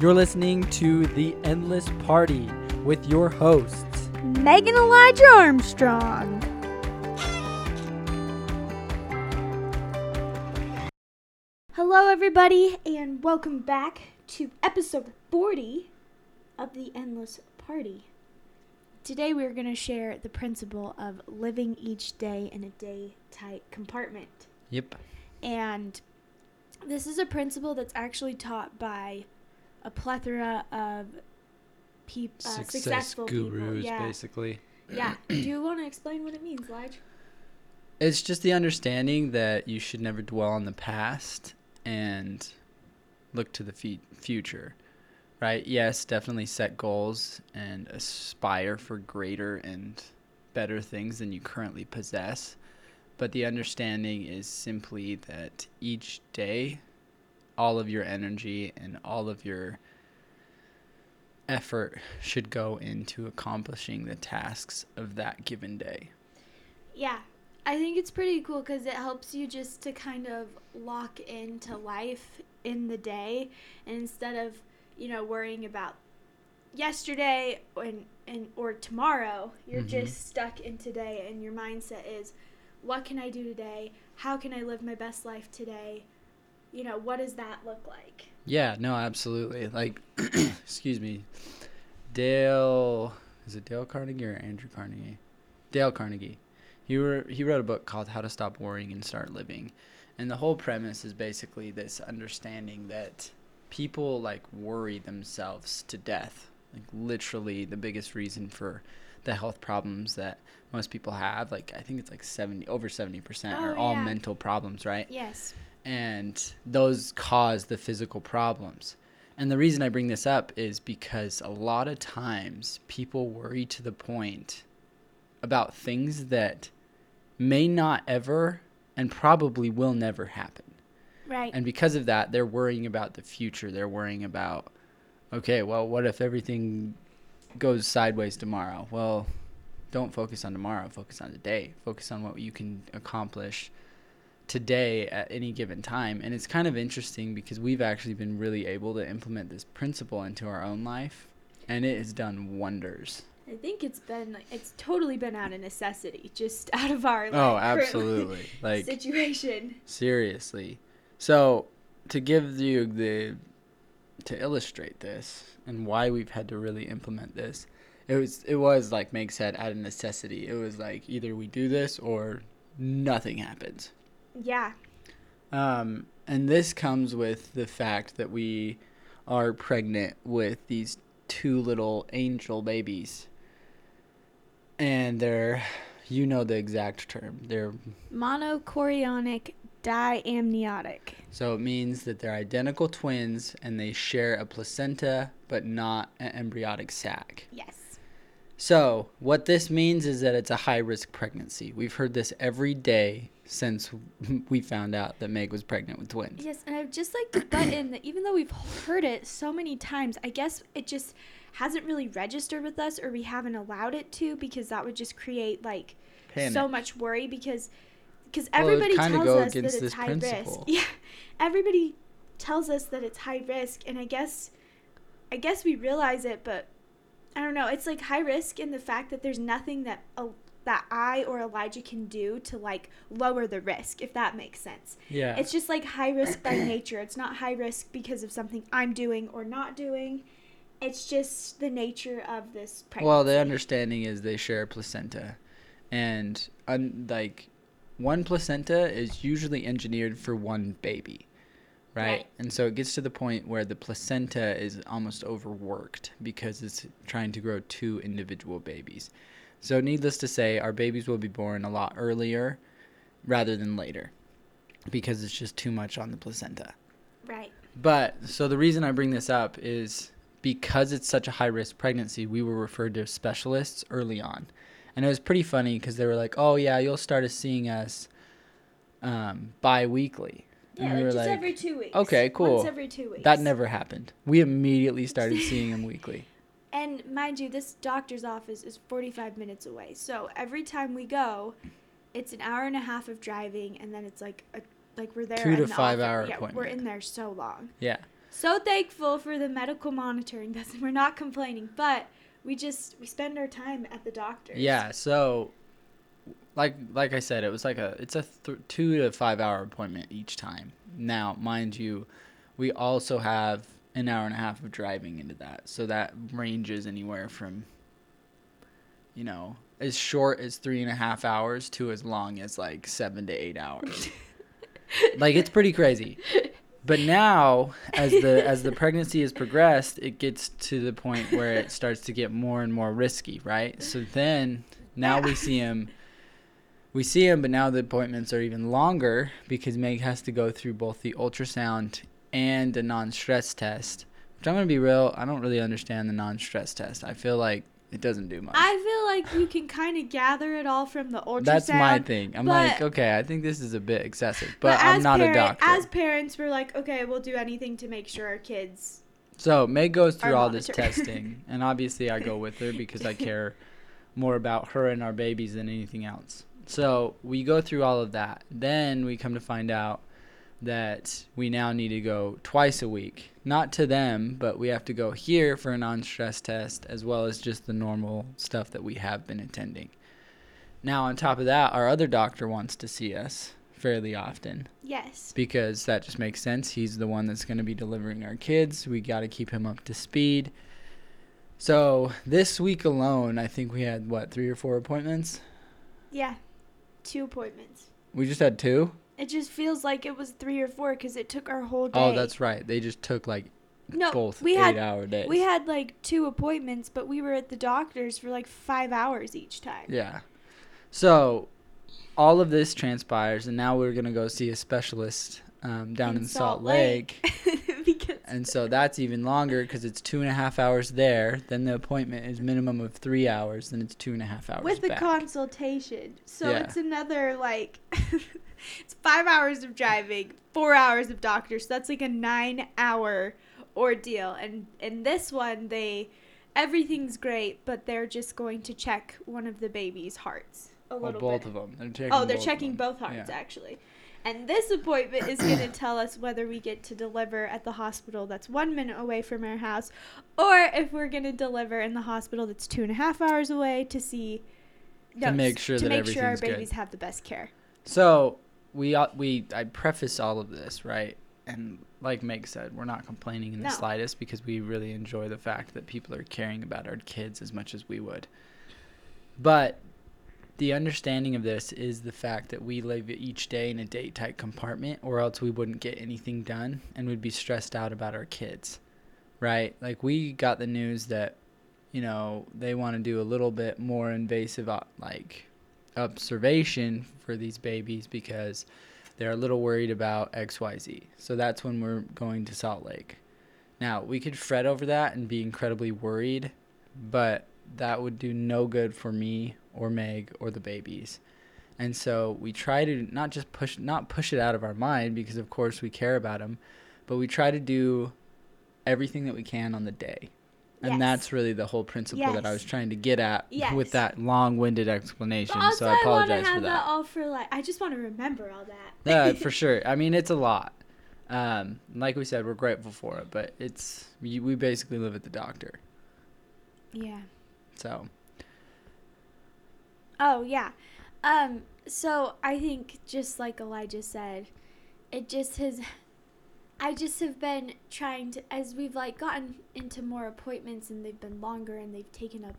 You're listening to The Endless Party with your hosts, Megan Elijah Armstrong. Hello, everybody, and welcome back to episode 40 of The Endless Party. Today, we're going to share the principle of living each day in a day-tight compartment. Yep. And this is a principle that's actually taught by a plethora of successful gurus, people. Yeah. Basically. Yeah. Do you want to explain what it means, Lige? It's just the understanding that you should never dwell on the past and look to the future, right? Yes, definitely set goals and aspire for greater and better things than you currently possess. But the understanding is simply that each day, all of your energy and all of your effort should go into accomplishing the tasks of that given day. Yeah, I think it's pretty cool because it helps you just to kind of lock into life in the day, and instead of, you know, worrying about yesterday or tomorrow, you're just stuck in today, and your mindset is, what can I do today? How can I live my best life today? You know, what does that look like? Yeah, no, absolutely. Like, excuse me, Dale Carnegie. He wrote a book called How to Stop Worrying and Start Living. And the whole premise is basically this understanding that people, like, worry themselves to death. Like, literally the biggest reason for the health problems that most people have, like, I think it's like over 70% are all mental problems, right? Yes. And those cause the physical problems. And the reason I bring this up is because a lot of times people worry to the point about things that may not ever and probably will never happen. Right. And because of that, they're worrying about the future. They're worrying about, okay, well, what if everything goes sideways tomorrow? Well, don't focus on tomorrow. Focus on today. Focus on what you can accomplish today at any given time. And it's kind of interesting because we've actually been really able to implement this principle into our own life, and it has done wonders. I think it's totally been out of necessity, just out of our absolutely like situation. Seriously. So to illustrate this and why we've had to really implement this, it was like Meg said, out of necessity. It was like either we do this or nothing happens. Yeah. And this comes with the fact that we are pregnant with these two little angel babies. And they're, you know the exact term. They're monochorionic diamniotic. So it means that they're identical twins and they share a placenta but not an embryotic sac. Yes. So what this means is that it's a high-risk pregnancy. We've heard this every day since we found out that Meg was pregnant with twins. Yes, and I'd just like to butt in that even though we've heard it so many times, I guess it just hasn't really registered with us, or we haven't allowed it to, because that would just create, like, panic. So much worry because everybody tells us that it's high risk. Yeah, everybody tells us that it's high risk, and I guess we realize it, but I don't know. It's like high risk in the fact that there's nothing that that I or Elijah can do to, like, lower the risk, if that makes sense. Yeah. It's just like high risk by nature. It's not high risk because of something I'm doing or not doing. It's just the nature of this pregnancy. Well, the understanding is they share a placenta. And, like, one placenta is usually engineered for one baby, right? And so it gets to the point where the placenta is almost overworked because it's trying to grow two individual babies. So needless to say, our babies will be born a lot earlier rather than later because it's just too much on the placenta. Right. But so the reason I bring this up is because it's such a high-risk pregnancy, we were referred to specialists early on. And it was pretty funny because they were like, oh, yeah, you'll start seeing us bi-weekly. Yeah, and we were just every 2 weeks. Okay, cool. Once every 2 weeks. That never happened. We immediately started seeing them weekly. And mind you, this doctor's office is 45 minutes away. So every time we go, it's an hour and a half of driving, and then it's like we're there. 2 to 5 hour appointment. Yeah, we're in there so long. Yeah. so thankful for the medical monitoring. We're not complaining, but we spend our time at the doctor's. Yeah, so like I said, it was it's a 2 to 5 hour appointment each time. Now, mind you, we also have an hour and a half of driving into that. So that ranges anywhere from, as short as 3.5 hours to as long as 7 to 8 hours. It's pretty crazy. But now, as the pregnancy has progressed, it gets to the point where it starts to get more and more risky, right? So then, now we see him, but now the appointments are even longer because Meg has to go through both the ultrasound and a non-stress test. Which I'm gonna be real, I don't really understand the non-stress test. I feel like it doesn't do much. I feel like you can kind of gather it all from the ultrasound. That's my thing. I'm okay, I think this is a bit excessive, but I'm not a doctor. As parents, we're like, okay, we'll do anything to make sure our kids. So Meg goes through all this testing, and obviously I go with her because I care more about her and our babies than anything else. So we go through all of that. Then we come to find out that we now need to go twice a week, not to them, but we have to go here for a non-stress test as well as just the normal stuff that we have been attending. Now, on top of that, our other doctor wants to see us fairly often. Yes. Because that just makes sense. He's the one that's going to be delivering our kids. We got to keep him up to speed. So this week alone, I think we had, 3 or 4 appointments? Yeah, 2 appointments. We just had 2? It just feels like it was 3 or 4 because it took our whole day. Oh, that's right. They just took both 8-hour days. We had 2 appointments, but we were at the doctor's for 5 hours each time. Yeah. So all of this transpires, and now we're going to go see a specialist down in Salt Lake. And so that's even longer because it's 2.5 hours there. Then the appointment is minimum of 3 hours. Then it's 2.5 hours with the consultation. So it's another it's 5 hours of driving, 4 hours of doctors. So that's a 9-hour ordeal. And in this one, everything's great, but they're just going to check one of the baby's hearts a little bit. Both of them. They're checking both hearts, actually. And this appointment is going to tell us whether we get to deliver at the hospital that's 1 minute away from our house, or if we're going to deliver in the hospital that's 2.5 hours away to make sure our babies have the best care. So I preface all of this, right? And like Meg said, we're not complaining in the slightest because we really enjoy the fact that people are caring about our kids as much as we would. But the understanding of this is the fact that we live each day in a date-tight compartment, or else we wouldn't get anything done and would be stressed out about our kids, right? We got the news that, they want to do a little bit more invasive, observation for these babies because they're a little worried about XYZ. So that's when we're going to Salt Lake. Now, we could fret over that and be incredibly worried, but that would do no good for me or Meg or the babies. And so we try to not push it out of our mind because, of course, we care about them, but we try to do everything that we can on the day. And that's really the whole principle that I was trying to get at with that long-winded explanation. But also, so I apologize for that. That all for I just want to remember all that. Yeah, for sure. I mean, it's a lot. Like we said, we're grateful for it, but we basically live at the doctor. Yeah. So. Oh yeah, so I think just like Elijah said, it just has. I just have been trying to, as we've gotten into more appointments and they've been longer and they've taken up,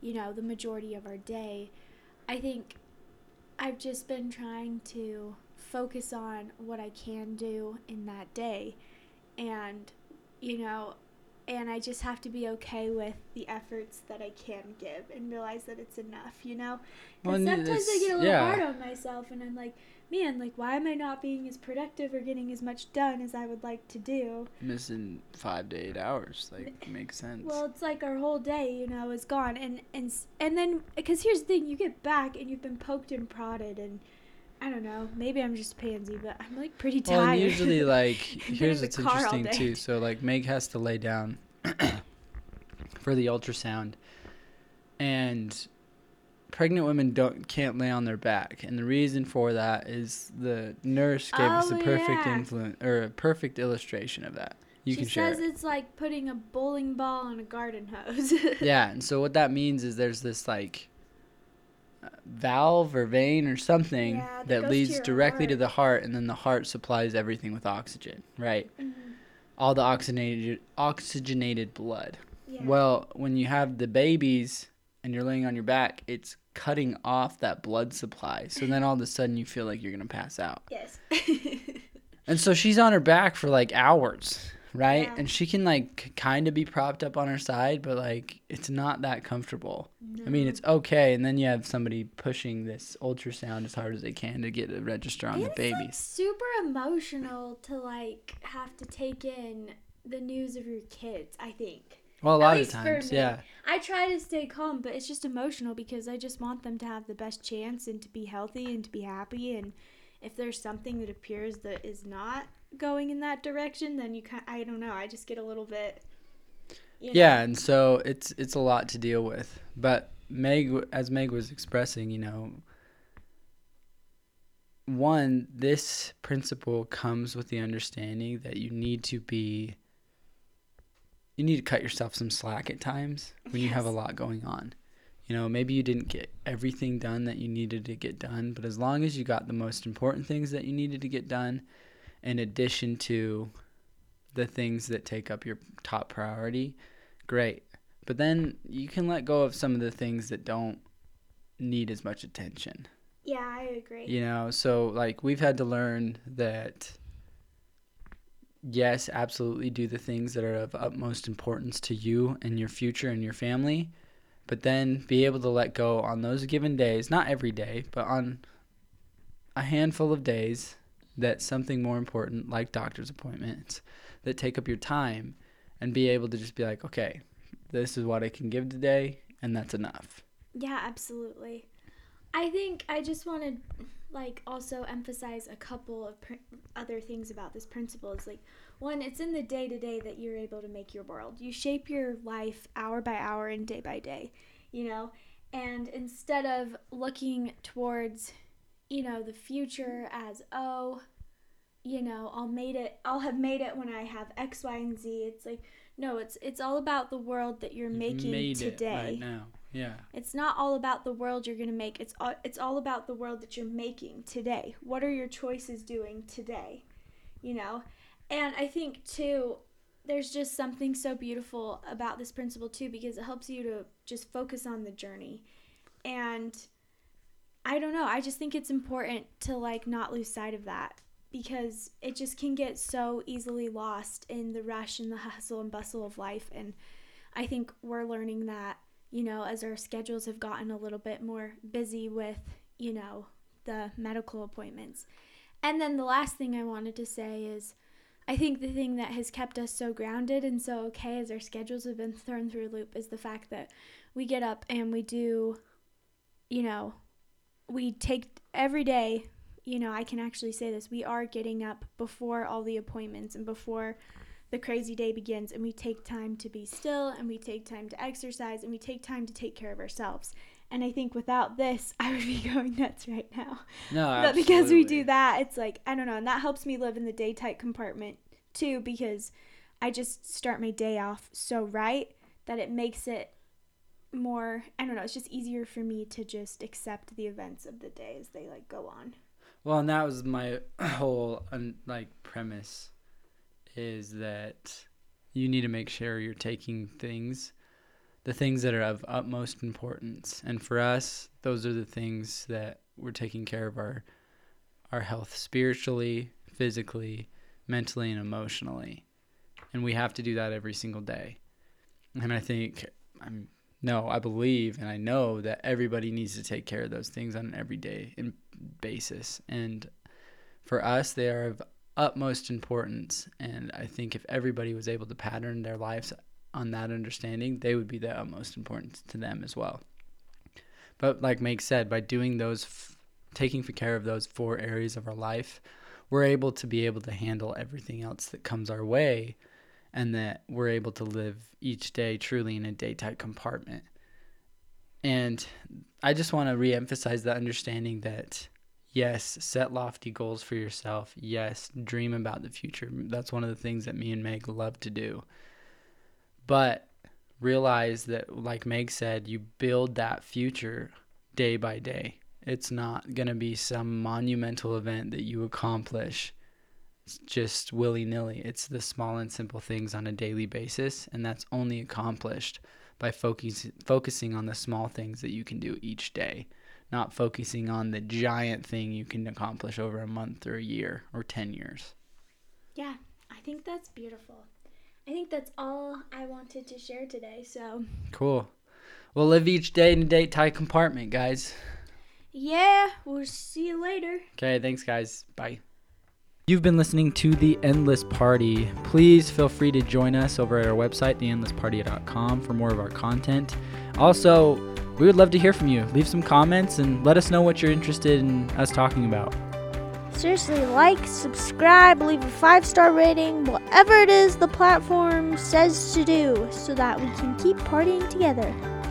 the majority of our day, I think I've just been trying to focus on what I can do in that day. And, and I just have to be okay with the efforts that I can give and realize that it's enough, Because sometimes I get a little hard on myself and I'm why am I not being as productive or getting as much done as I would like to do? Missing 5 to 8 hours, makes sense. Well, it's our whole day, is gone. And then, because here's the thing, you get back and you've been poked and prodded and, I don't know, maybe I'm just a pansy, but I'm, pretty tired. Well, usually, here's what's interesting, too. So, Meg has to lay down for the ultrasound and... Pregnant women can't lay on their back, and the reason for that is the nurse gave us a perfect illustration of that. She says it's like putting a bowling ball on a garden hose. Yeah, and so what that means is there's this like valve or vein or something that leads directly to the heart, and then the heart supplies everything with oxygen, right? Mm-hmm. All the oxygenated blood. Yeah. Well, when you have the babies and you're laying on your back, it's cutting off that blood supply. So then all of a sudden you feel like you're going to pass out. Yes. And so she's on her back for like hours, right? Yeah. And she can like kind of be propped up on her side, but like it's not that comfortable. No. I mean, it's okay. And then you have somebody pushing this ultrasound as hard as they can to get a register on the baby. It's like super emotional to like have to take in the news of your kids, I think. Well, a lot of times, yeah. I try to stay calm, but it's just emotional because I just want them to have the best chance and to be healthy and to be happy. And if there's something that appears that is not going in that direction, then you kind of, I don't know, I just get a little bit, you know. And so it's a lot to deal with. But Meg, as Meg was expressing, you know, one, this principle comes with the understanding that you need to cut yourself some slack at times when you have a lot going on. You know, maybe you didn't get everything done that you needed to get done, but as long as you got the most important things that you needed to get done, in addition to the things that take up your top priority, great. But then you can let go of some of the things that don't need as much attention. Yeah, I agree. You know, so like we've had to learn that, yes, absolutely do the things that are of utmost importance to you and your future and your family, but then be able to let go on those given days, not every day, but on a handful of days that something more important, like doctor's appointments, that take up your time, and be able to just be like, okay, this is what I can give today, and that's enough. Yeah, absolutely. I think I just wanted like also emphasize a couple of other things about this principle. It's like, one, it's in the day-to-day that you're able to make your world. You shape your life hour by hour and day by day, you know? And instead of looking towards, you know, the future as, oh, you know, I'll have made it when I have X, Y, and Z. It's like, no, it's all about the world that you're making today. It right now. Yeah. It's not all about the world you're going to make. It's all about the world that you're making today. What are your choices doing today? You know? And I think, too, there's just something so beautiful about this principle, too, because it helps you to just focus on the journey. And I don't know. I just think it's important to, like, not lose sight of that because it just can get so easily lost in the rush and the hustle and bustle of life. And I think we're learning that, you know, as our schedules have gotten a little bit more busy with, you know, the medical appointments. And then the last thing I wanted to say is I think the thing that has kept us so grounded and so okay as our schedules have been thrown through a loop is the fact that we get up and we do, you know, we take every day, you know, I can actually say this, we are getting up before all the appointments and before the crazy day begins, and we take time to be still, and we take time to exercise, and we take time to take care of ourselves. And I think without this, I would be going nuts right now. No, but absolutely. Because we do that, it's like, I don't know, and that helps me live in the day-tight compartment too, because I just start my day off so right that it makes it more, I don't know, it's just easier for me to just accept the events of the day as they like go on. Well, and that was my whole like premise, is that you need to make sure you're taking the things that are of utmost importance. And for us, those are the things that we're taking care of our health spiritually, physically, mentally, and emotionally. And we have to do that every single day. And I think, I believe and I know that everybody needs to take care of those things on an everyday basis. And for us, they are of utmost importance, and I think if everybody was able to pattern their lives on that understanding, they would be the utmost importance to them as well. But like Meg said, by doing those, taking care of those four areas of our life, we're able to handle everything else that comes our way, and that we're able to live each day truly in a day-tight compartment. And I just want to reemphasize the understanding that Yes, set lofty goals for yourself. Yes, dream about the future. That's one of the things that me and Meg love to do. But realize that, like Meg said, you build that future day by day. It's not going to be some monumental event that you accomplish just willy-nilly. It's the small and simple things on a daily basis, and that's only accomplished by focusing on the small things that you can do each day, not focusing on the giant thing you can accomplish over a month or a year or 10 years. Yeah, I think that's beautiful. I think that's all I wanted to share today, so. Cool. Well, live each day in a date-tight compartment, guys. Yeah, we'll see you later. Okay, thanks, guys. Bye. You've been listening to The Endless Party. Please feel free to join us over at our website, theendlessparty.com, for more of our content. Also, we would love to hear from you. Leave some comments and let us know what you're interested in us talking about. Seriously, like, subscribe, leave a 5-star rating, whatever it is the platform says to do, so that we can keep partying together.